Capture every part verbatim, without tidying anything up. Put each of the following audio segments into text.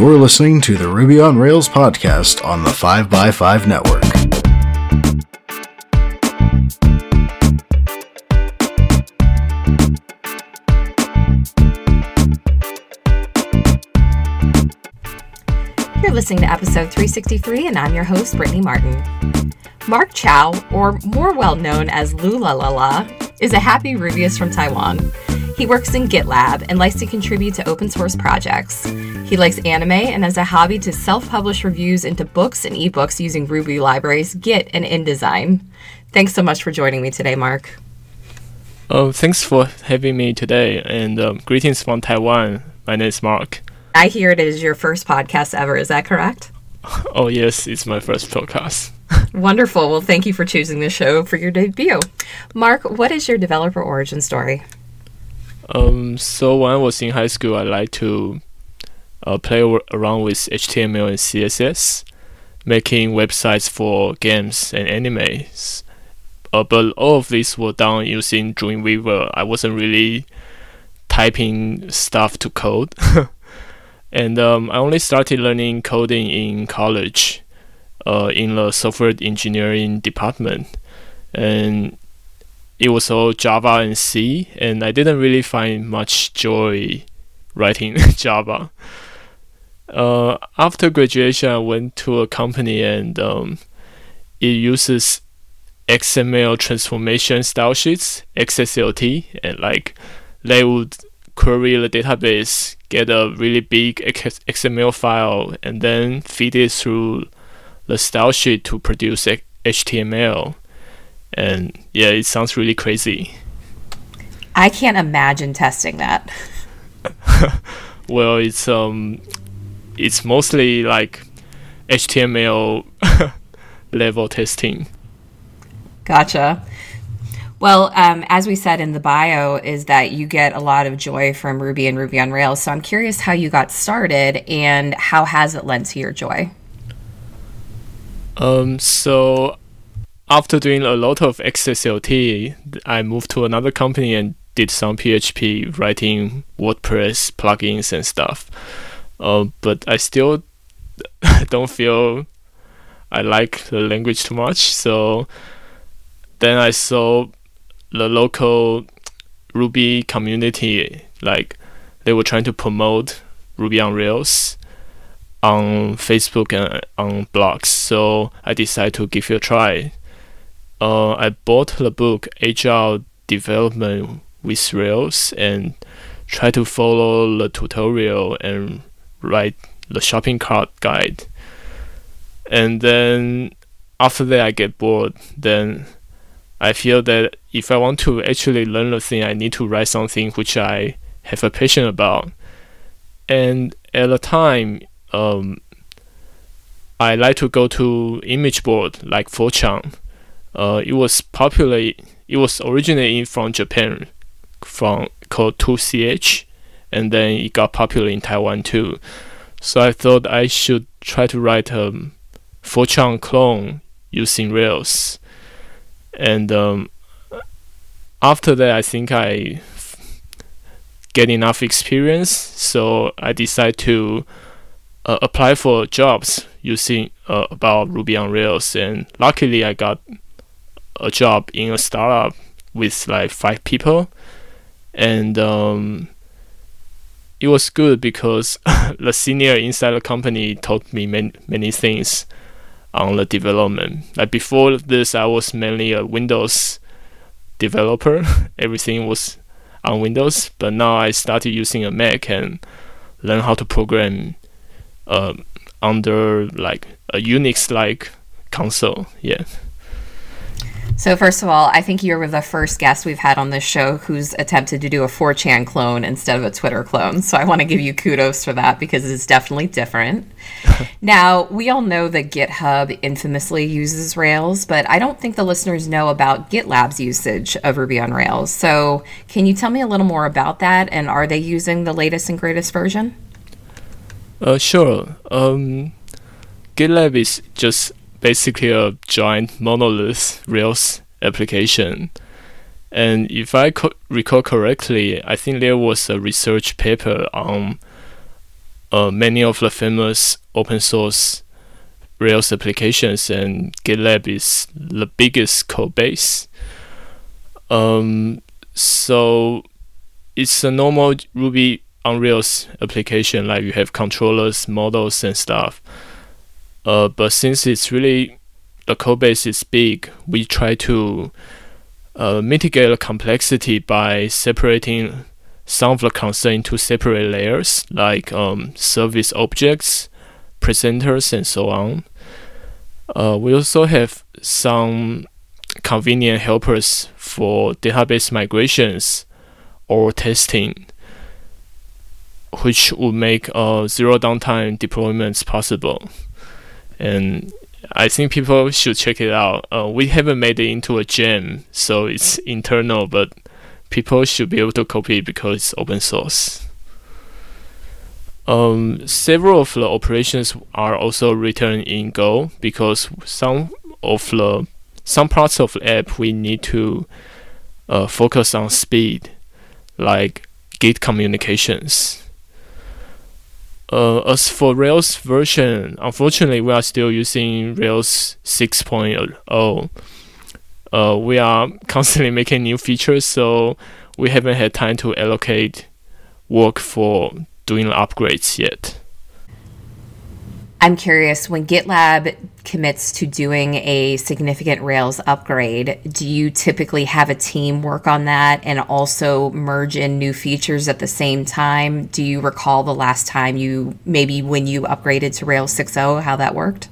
You're listening to the Ruby on Rails podcast on the five by five network. You're listening to episode three sixty-three, and I'm your host, Brittany Martin. Mark Chao, or more well known as lulalala, is a happy Rubyist from Taiwan. He works in GitLab and likes to contribute to open source projects. He likes anime and has a hobby to self-publish reviews into books and ebooks using Ruby libraries, Git, and InDesign. Thanks so much for joining me today, Mark. Oh, thanks for having me today, and um, greetings from Taiwan. My name is Mark. I hear it is your first podcast ever. Is that correct? Oh, yes. It's my first podcast. Wonderful. Well, thank you for choosing this show for your debut. Mark, what is your developer origin story? Um, so when I was in high school, I liked to uh, play w- around with H T M L and C S S, making websites for games and animes. Uh, but all of these were done using Dreamweaver. I wasn't really typing stuff to code. and um, I only started learning coding in college, uh, in the software engineering department. And it was all Java and C, and I didn't really find much joy writing Java. Uh, after graduation, I went to a company, and um, it uses X M L transformation style sheets, X S L T, and like they would query the database, get a really big X M L file, and then feed it through the style sheet to produce H T M L. And yeah, it sounds really crazy. I can't imagine testing that. Well, it's um, it's mostly like H T M L level testing. Gotcha. Well, um, as we said in the bio, is that you get a lot of joy from Ruby and Ruby on Rails. So I'm curious how you got started and how has it lent to your joy? Um, so. After doing a lot of X S L T, I moved to another company and did some P H P, writing WordPress plugins and stuff. Uh, but I still don't feel I like the language too much. So then I saw the local Ruby community, like they were trying to promote Ruby on Rails on Facebook and on blogs. So I decided to give it a try. Uh, I bought the book Agile Development with Rails and tried to follow the tutorial and write the shopping cart guide. And then after that, I get bored. Then I feel that if I want to actually learn the thing, I need to write something which I have a passion about. And at the time, um, I like to go to image board like four chan. Uh, it was popular. It was originating from Japan, from called two C H, and then it got popular in Taiwan too. So I thought I should try to write a um, four chan clone using Rails. And um, after that, I think I get enough experience, so I decided to uh, apply for jobs using uh, about Ruby on Rails, and luckily I got a job in a startup with like five people, and um, it was good because the senior inside the company taught me many, many things on the development. Like before this, I was mainly a Windows developer. Everything was on Windows, but now I started using a Mac and learn how to program uh, under like a Unix-like console. Yeah. So first of all, I think you're the first guest we've had on this show who's attempted to do a four chan clone instead of a Twitter clone. So I want to give you kudos for that because it's definitely different. Now, we all know that GitHub infamously uses Rails, but I don't think the listeners know about GitLab's usage of Ruby on Rails. So can you tell me a little more about that? And are they using the latest and greatest version? Uh, sure. Um, GitLab is just basically a giant monolith Rails application. And if I co- recall correctly, I think there was a research paper on uh, many of the famous open source Rails applications, and GitLab is the biggest code base. Um, so it's a normal Ruby on Rails application, like you have controllers, models, and stuff. Uh, but since it's really, the code base is big, we try to uh, mitigate the complexity by separating some of the concerns into separate layers, like um, service objects, presenters, and so on. Uh, we also have some convenient helpers for database migrations or testing, which would make uh, zero downtime deployments possible. And I think people should check it out. Uh, we haven't made it into a gem, so it's internal, but people should be able to copy it because it's open source. Um, several of the operations are also written in Go, because some of the some parts of the app we need to uh, focus on speed, like Git communications. Uh, as for Rails version, unfortunately, we are still using Rails six point oh. Uh, we are constantly making new features, so we haven't had time to allocate work for doing the upgrades yet. I'm curious, when GitLab commits to doing a significant Rails upgrade, do you typically have a team work on that and also merge in new features at the same time? Do you recall the last time you, maybe when you upgraded to Rails six point oh, how that worked?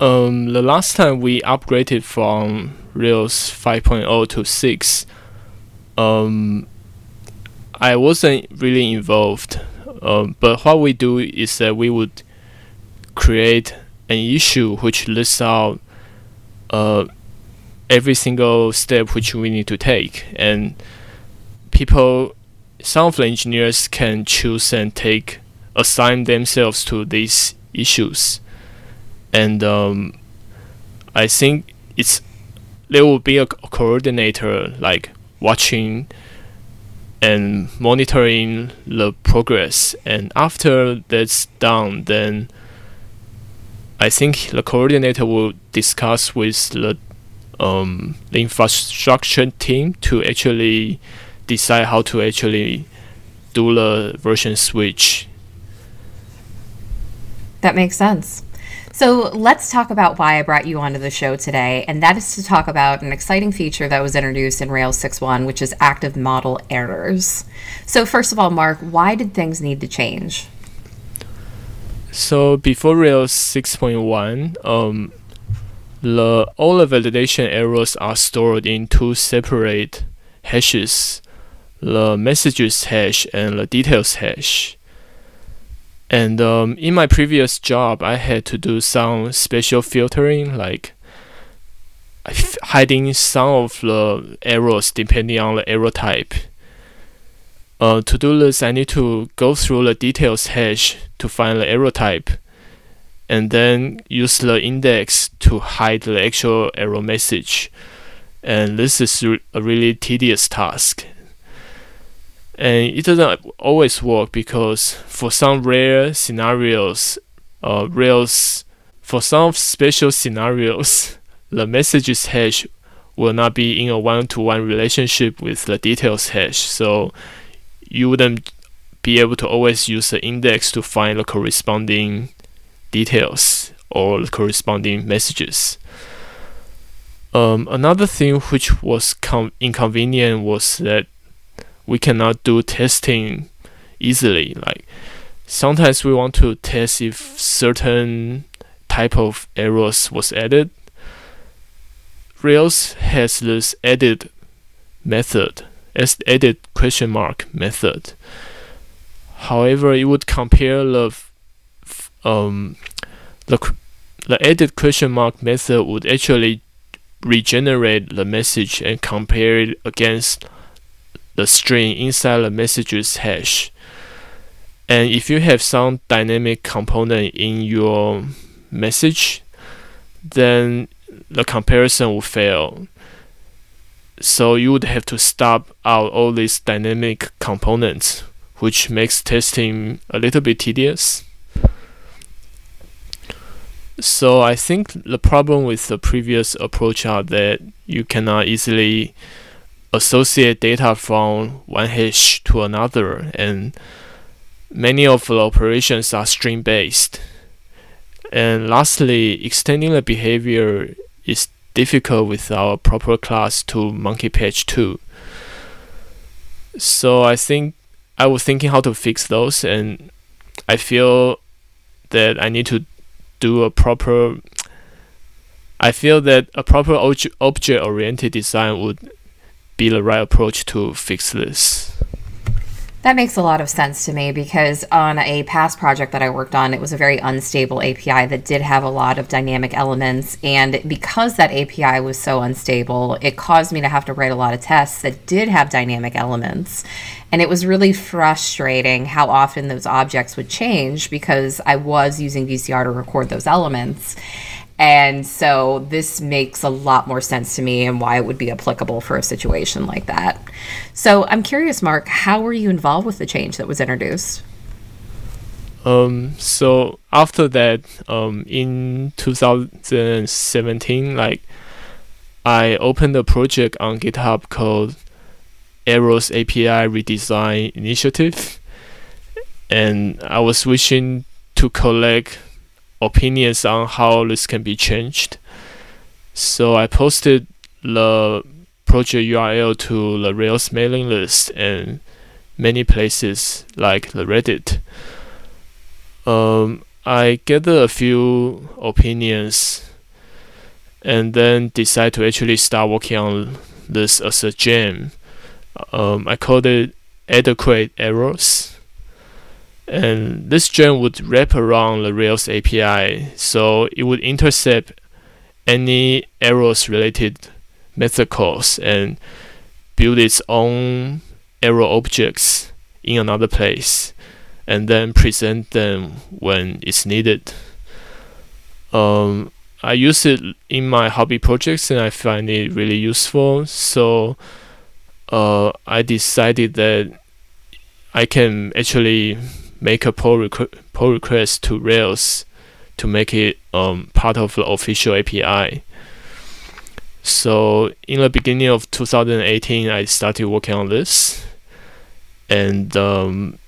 Um, the last time we upgraded from Rails five point oh to six, um, I wasn't really involved. Um, but what we do is that we would create an issue which lists out uh, every single step which we need to take, and people, some of the engineers can choose and take assign themselves to these issues, and um, I think it's there will be a coordinator like watching and monitoring the progress, and after that's done, then I think the coordinator will discuss with the, um, the infrastructure team to actually decide how to actually do the version switch. That makes sense. So let's talk about why I brought you onto the show today, and that is to talk about an exciting feature that was introduced in Rails six point one, which is active model errors. So first of all, Mark, why did things need to change? So before Rails six point one, um, the, all the validation errors are stored in two separate hashes, the messages hash and the details hash. And um, in my previous job, I had to do some special filtering, like f- hiding some of the errors depending on the error type. Uh, to do this, I need to go through the details hash to find the error type, and then use the index to hide the actual error message. And this is re- a really tedious task. And it doesn't always work, because for some rare scenarios, uh, Rails, for some special scenarios, the messages hash will not be in a one-to-one relationship with the details hash. So you wouldn't be able to always use the index to find the corresponding details or the corresponding messages. Um, another thing which was com- inconvenient was that we cannot do testing easily. Like sometimes we want to test if certain type of errors was added. Rails has this edit method, as edit question mark method. However, it would compare the um the the edit question mark method would actually regenerate the message and compare it against the string inside the messages hash. And if you have some dynamic component in your message, then the comparison will fail. So you would have to stop out all these dynamic components, which makes testing a little bit tedious. So I think the problem with the previous approach are that you cannot easily associate data from one hash to another, and many of the operations are string based. And lastly, extending the behavior is difficult with our proper class to monkey page two. So I think I was thinking how to fix those, and I feel that I need to do a proper I feel that a proper object oriented design would be the right approach to fix this. That makes a lot of sense to me, because on a past project that I worked on, it was a very unstable A P I that did have a lot of dynamic elements. And because that A P I was so unstable, it caused me to have to write a lot of tests that did have dynamic elements. And it was really frustrating how often those objects would change, because I was using V C R to record those elements. And so this makes a lot more sense to me and why it would be applicable for a situation like that. So I'm curious, Mark, how were you involved with the change that was introduced? Um, so after that, um, in two thousand seventeen, like I opened a project on GitHub called Errors A P I Redesign Initiative. And I was wishing to collect opinions on how this can be changed. So I posted the project U R L to the Rails mailing list and many places like the Reddit. Um, I gathered a few opinions and then decided to actually start working on this as a jam. Um, I called it Adequate Errors. And this jam would wrap around the Rails A P I, so it would intercept any errors-related method calls and build its own error objects in another place, and then present them when it's needed. Um, I use it in my hobby projects, and I find it really useful. So uh, I decided that I can actually make a pull, requ- pull request to Rails to make it um, part of the official A P I. So in the beginning of two thousand eighteen, I started working on this. And um,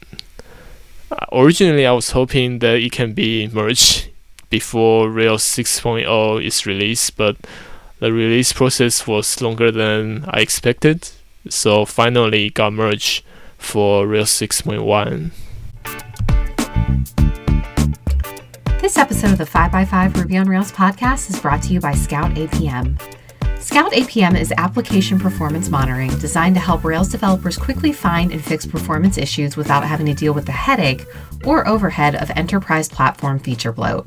originally, I was hoping that it can be merged before Rails six point oh is released, but the release process was longer than I expected. So finally, it got merged for Rails six point one. This episode of the five by five Ruby on Rails podcast is brought to you by Scout A P M. Scout A P M is application performance monitoring designed to help Rails developers quickly find and fix performance issues without having to deal with the headache or overhead of enterprise platform feature bloat.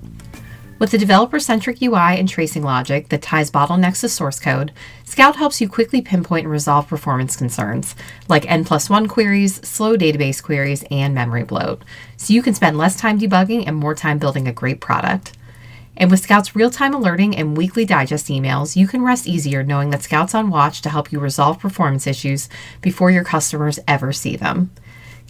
With a developer-centric U I and tracing logic that ties bottlenecks to source code, Scout helps you quickly pinpoint and resolve performance concerns, like N plus one queries, slow database queries, and memory bloat, so you can spend less time debugging and more time building a great product. And with Scout's real-time alerting and weekly digest emails, you can rest easier knowing that Scout's on watch to help you resolve performance issues before your customers ever see them.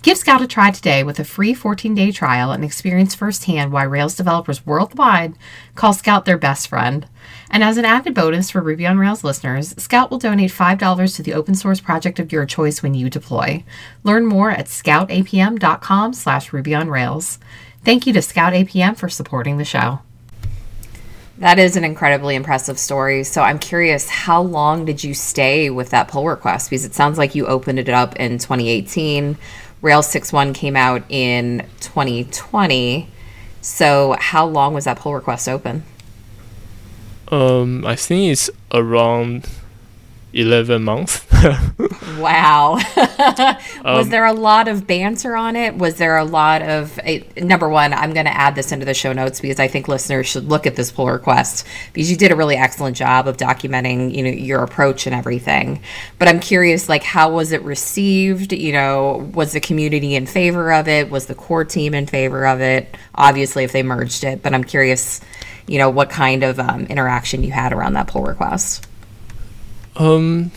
Give Scout a try today with a free fourteen-day trial and experience firsthand why Rails developers worldwide call Scout their best friend. And as an added bonus for Ruby on Rails listeners, Scout will donate five dollars to the open source project of your choice when you deploy. Learn more at scout a p m dot com slash ruby on rails. Thank you to Scout A P M for supporting the show. That is an incredibly impressive story. So I'm curious, how long did you stay with that pull request? Because it sounds like you opened it up in twenty eighteen. Rails six point one came out in twenty twenty. So how long was that pull request open? Um, I think it's around eleven months. Wow. Was um, there a lot of banter on it? Was there a lot of... Uh, number one, I'm going to add this into the show notes because I think listeners should look at this pull request because you did a really excellent job of documenting, you know, your approach and everything. But I'm curious, like, how was it received? You know, was the community in favor of it? Was the core team in favor of it? Obviously, if they merged it. But I'm curious, you know, what kind of um, interaction you had around that pull request. Um...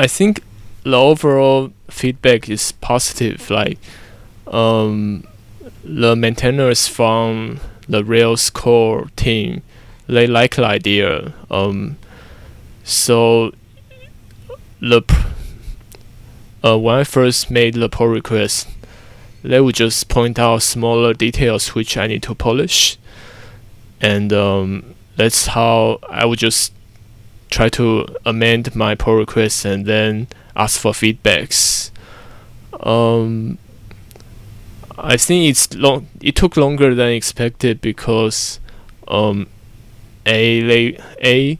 I think the overall feedback is positive. Like, um, the maintainers from the Rails core team, they like the idea. Um, so the uh, when I first made the pull request, they would just point out smaller details which I need to polish, and um, that's how I would just try to amend my pull request and then ask for feedbacks. Um, I think it's long. It took longer than expected because um, a they, a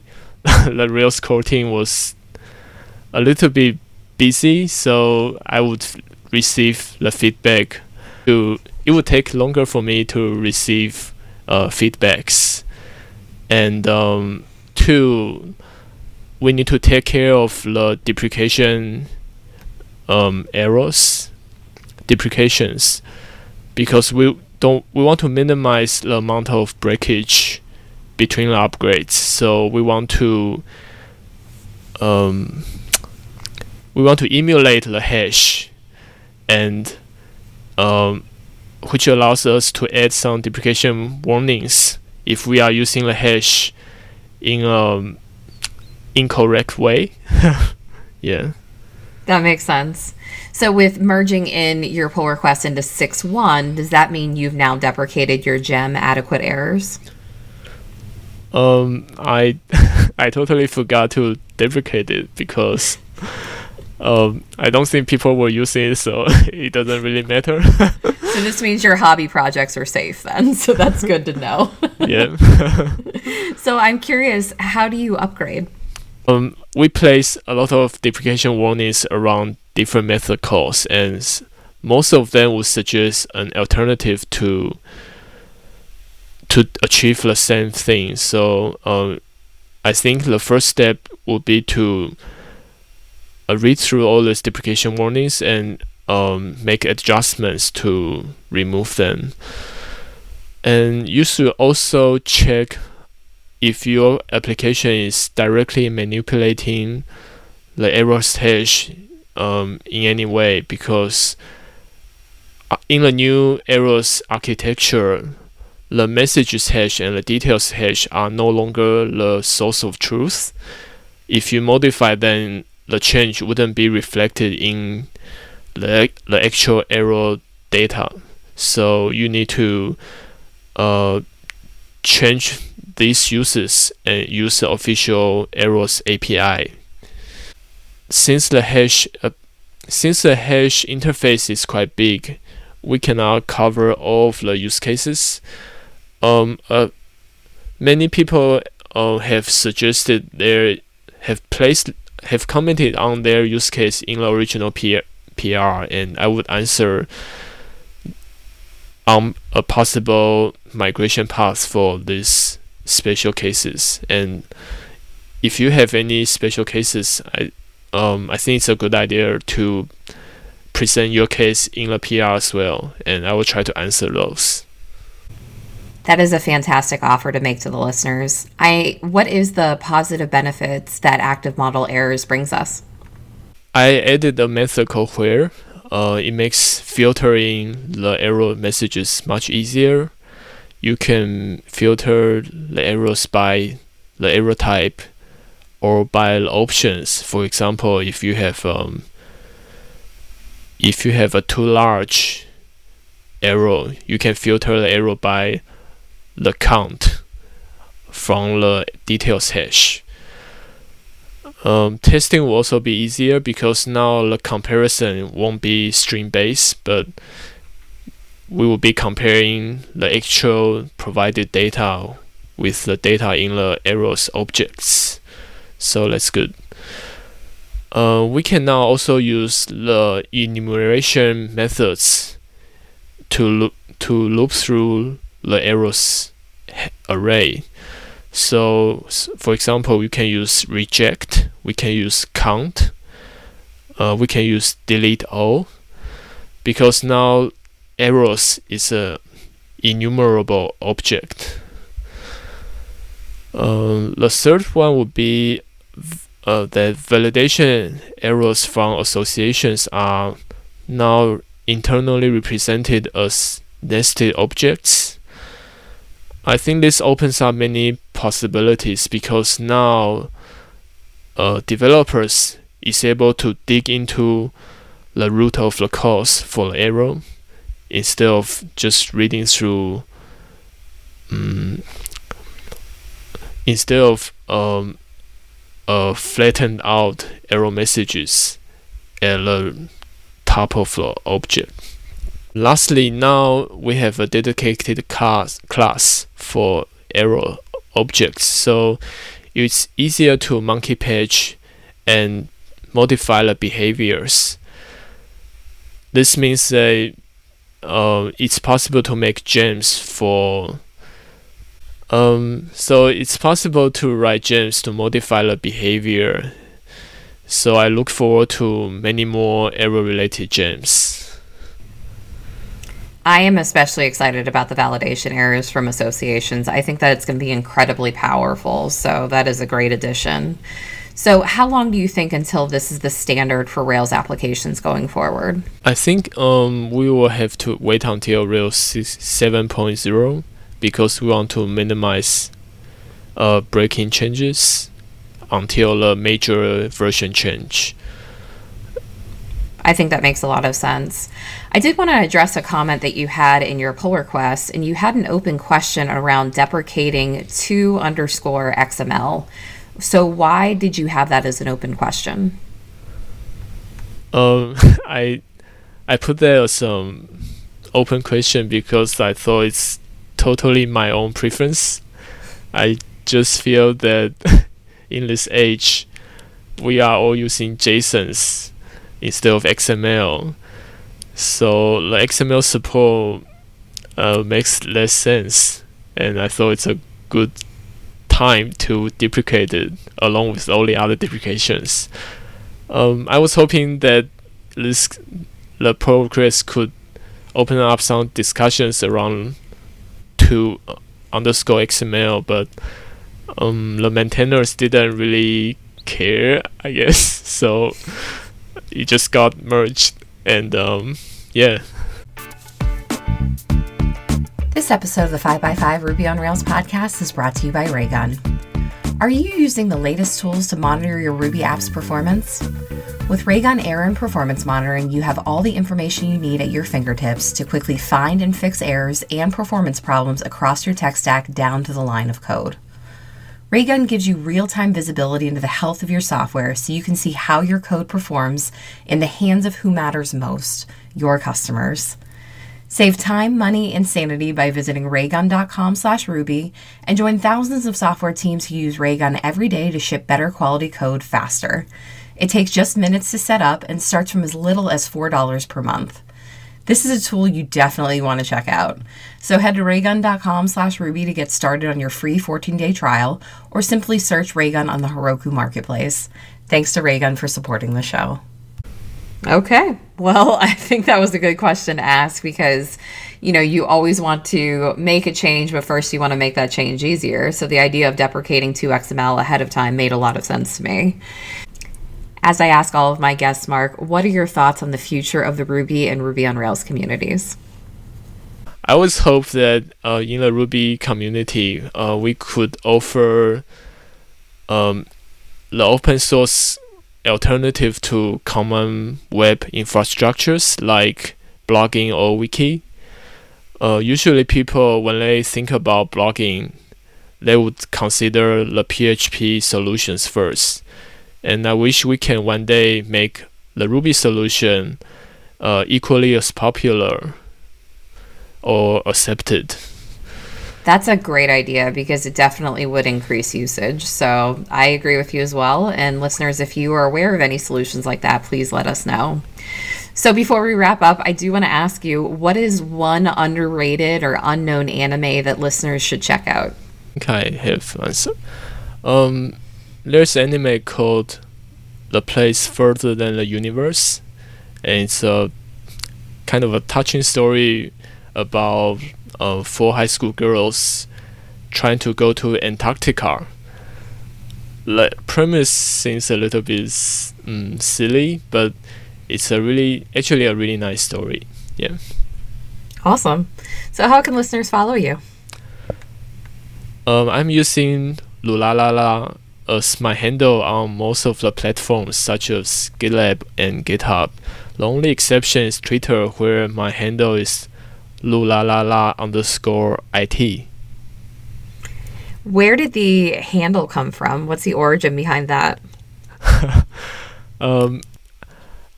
the Rails core team was a little bit busy, so I would f- receive the feedback. To it would take longer for me to receive uh, feedbacks, and um, two, we need to take care of the deprecation um, errors, deprecations, because we don't we want to minimize the amount of breakage between the upgrades. So we want to um, we want to emulate the hash, and um, which allows us to add some deprecation warnings if we are using the hash in um incorrect way. Yeah, that makes sense. So with merging in your pull request into six point one, does that mean you've now deprecated your gem adequate errors? Um, I I totally forgot to deprecate it because um, I don't think people were using it, so it doesn't really matter. So this means your hobby projects are safe then, so that's good to know. Yeah. So I'm curious, how do you upgrade? Um, we place a lot of deprecation warnings around different method calls, and most of them would suggest an alternative to to achieve the same thing. So um, I think the first step would be to uh, read through all these deprecation warnings and um, make adjustments to remove them. And you should also check if your application is directly manipulating the errors hash um, in any way, because in the new errors architecture, the messages hash and the details hash are no longer the source of truth. If you modify, then the change wouldn't be reflected in the the actual error data. So you need to uh, change these uses and use the official errors A P I. Since the hash uh, since the hash interface is quite big, we cannot cover all of the use cases. Um, uh, many people uh, have suggested their have placed have commented on their use case in the original P R, and I would answer um a possible migration path for these special cases. And if you have any special cases, I um I think it's a good idea to present your case in the P R as well, and I will try to answer those. That is a fantastic offer to make to the listeners. I, what is the positive benefits that active model errors brings us? I added a method called where. Uh, it makes filtering the error messages much easier. You can filter the errors by the error type or by the options. For example, if you have um, if you have a too large error, you can filter the error by the count from the details hash. Um, testing will also be easier because now the comparison won't be string based, but we will be comparing the actual provided data with the data in the errors objects. So that's good. Uh, we can now also use the enumeration methods to loop, to loop through the errors array. So, for example, we can use reject, we can use count, uh, we can use delete all, because now errors is a enumerable object. Uh, the third one would be Uh, that validation errors from associations are now internally represented as nested objects. I think this opens up many possibilities because now uh, developers is able to dig into the root of the cause for the error instead of just reading through um, instead of um, uh, flattened out error messages at the top of the object. Lastly, now we have a dedicated class, class for error objects, so it's easier to monkey patch and modify the behaviors. This means that uh, it's possible to make gems for um, so it's possible to write gems to modify the behavior. So I look forward to many more error-related gems. I am especially excited about the validation errors from associations. I think that it's going to be incredibly powerful. So that is a great addition. So how long do you think until this is the standard for Rails applications going forward? I think um, we will have to wait until Rails seven point oh because we want to minimize uh, breaking changes until a major version change. I think that makes a lot of sense. I did want to address a comment that you had in your pull request, and you had an open question around deprecating two underscore X M L. So why did you have that as an open question? Um, I I put that as an um, open question because I thought it's totally my own preference. I just feel that in this age, we are all using JSONs instead of X M L. So the X M L support uh, makes less sense. And I thought it's a good time to deprecate it along with all the other deprecations. Um, I was hoping that this the pull request could open up some discussions around to underscore X M L, but Um, the maintainers didn't really care, I guess, so it just got merged, and um, yeah. This episode of the five by five Ruby on Rails podcast is brought to you by Raygun. Are you using the latest tools to monitor your Ruby app's performance? With Raygun Error and Performance Monitoring, you have all the information you need at your fingertips to quickly find and fix errors and performance problems across your tech stack down to the line of code. Raygun gives you real-time visibility into the health of your software so you can see how your code performs in the hands of who matters most, your customers. Save time, money, and sanity by visiting raygun.com slash ruby and join thousands of software teams who use Raygun every day to ship better quality code faster. It takes just minutes to set up and starts from as little as four dollars per month. This is a tool you definitely want to check out. So head to raygun.com slash ruby to get started on your free fourteen-day trial, or simply search Raygun on the Heroku Marketplace. Thanks to Raygun for supporting the show. Okay. Well, I think that was a good question to ask because, you know, you always want to make a change, but first you want to make that change easier. So the idea of deprecating two X M L ahead of time made a lot of sense to me. As I ask all of my guests, Mark, what are your thoughts on the future of the Ruby and Ruby on Rails communities? I always hope that uh, in the Ruby community, uh, we could offer um, the open source alternative to common web infrastructures like blogging or wiki. Uh, usually people, when they think about blogging, they would consider the P H P solutions first. And I wish we can one day make the Ruby solution uh, equally as popular or accepted. That's a great idea because it definitely would increase usage. So I agree with you as well. And listeners, if you are aware of any solutions like that, please let us know. So before we wrap up, I do want to ask you, what is one underrated or unknown anime that listeners should check out? Okay, I have answer. Um... There's an anime called A Place Further than the Universe, and it's a kind of a touching story about uh, four high school girls trying to go to Antarctica. The premise seems a little bit um, silly, but it's a really, actually a really nice story. Yeah. Awesome. So how can listeners follow you? Um, I'm using lulalala as my handle on most of the platforms such as GitLab and GitHub. The only exception is Twitter, where my handle is lulalala underscore IT. Where did the handle come from? What's the origin behind that? um,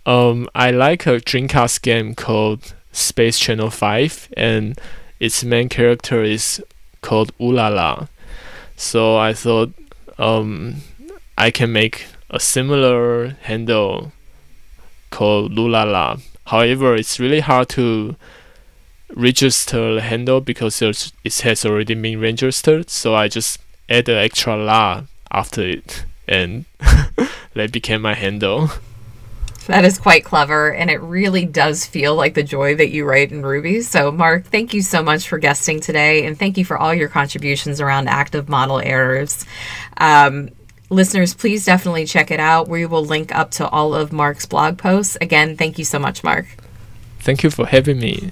um, I like a Dreamcast game called Space Channel five, and its main character is called Ulala. So I thought um, I can make a similar handle called Lulala. However, it's really hard to register the handle because it has already been registered, so I just add an extra la after it, and that became my handle. That is quite clever, and it really does feel like the joy that you write in Ruby. So, Mark, thank you so much for guesting today, and thank you for all your contributions around active model errors. Um, listeners, please definitely check it out. We will link up to all of Mark's blog posts. Again, thank you so much, Mark. Thank you for having me.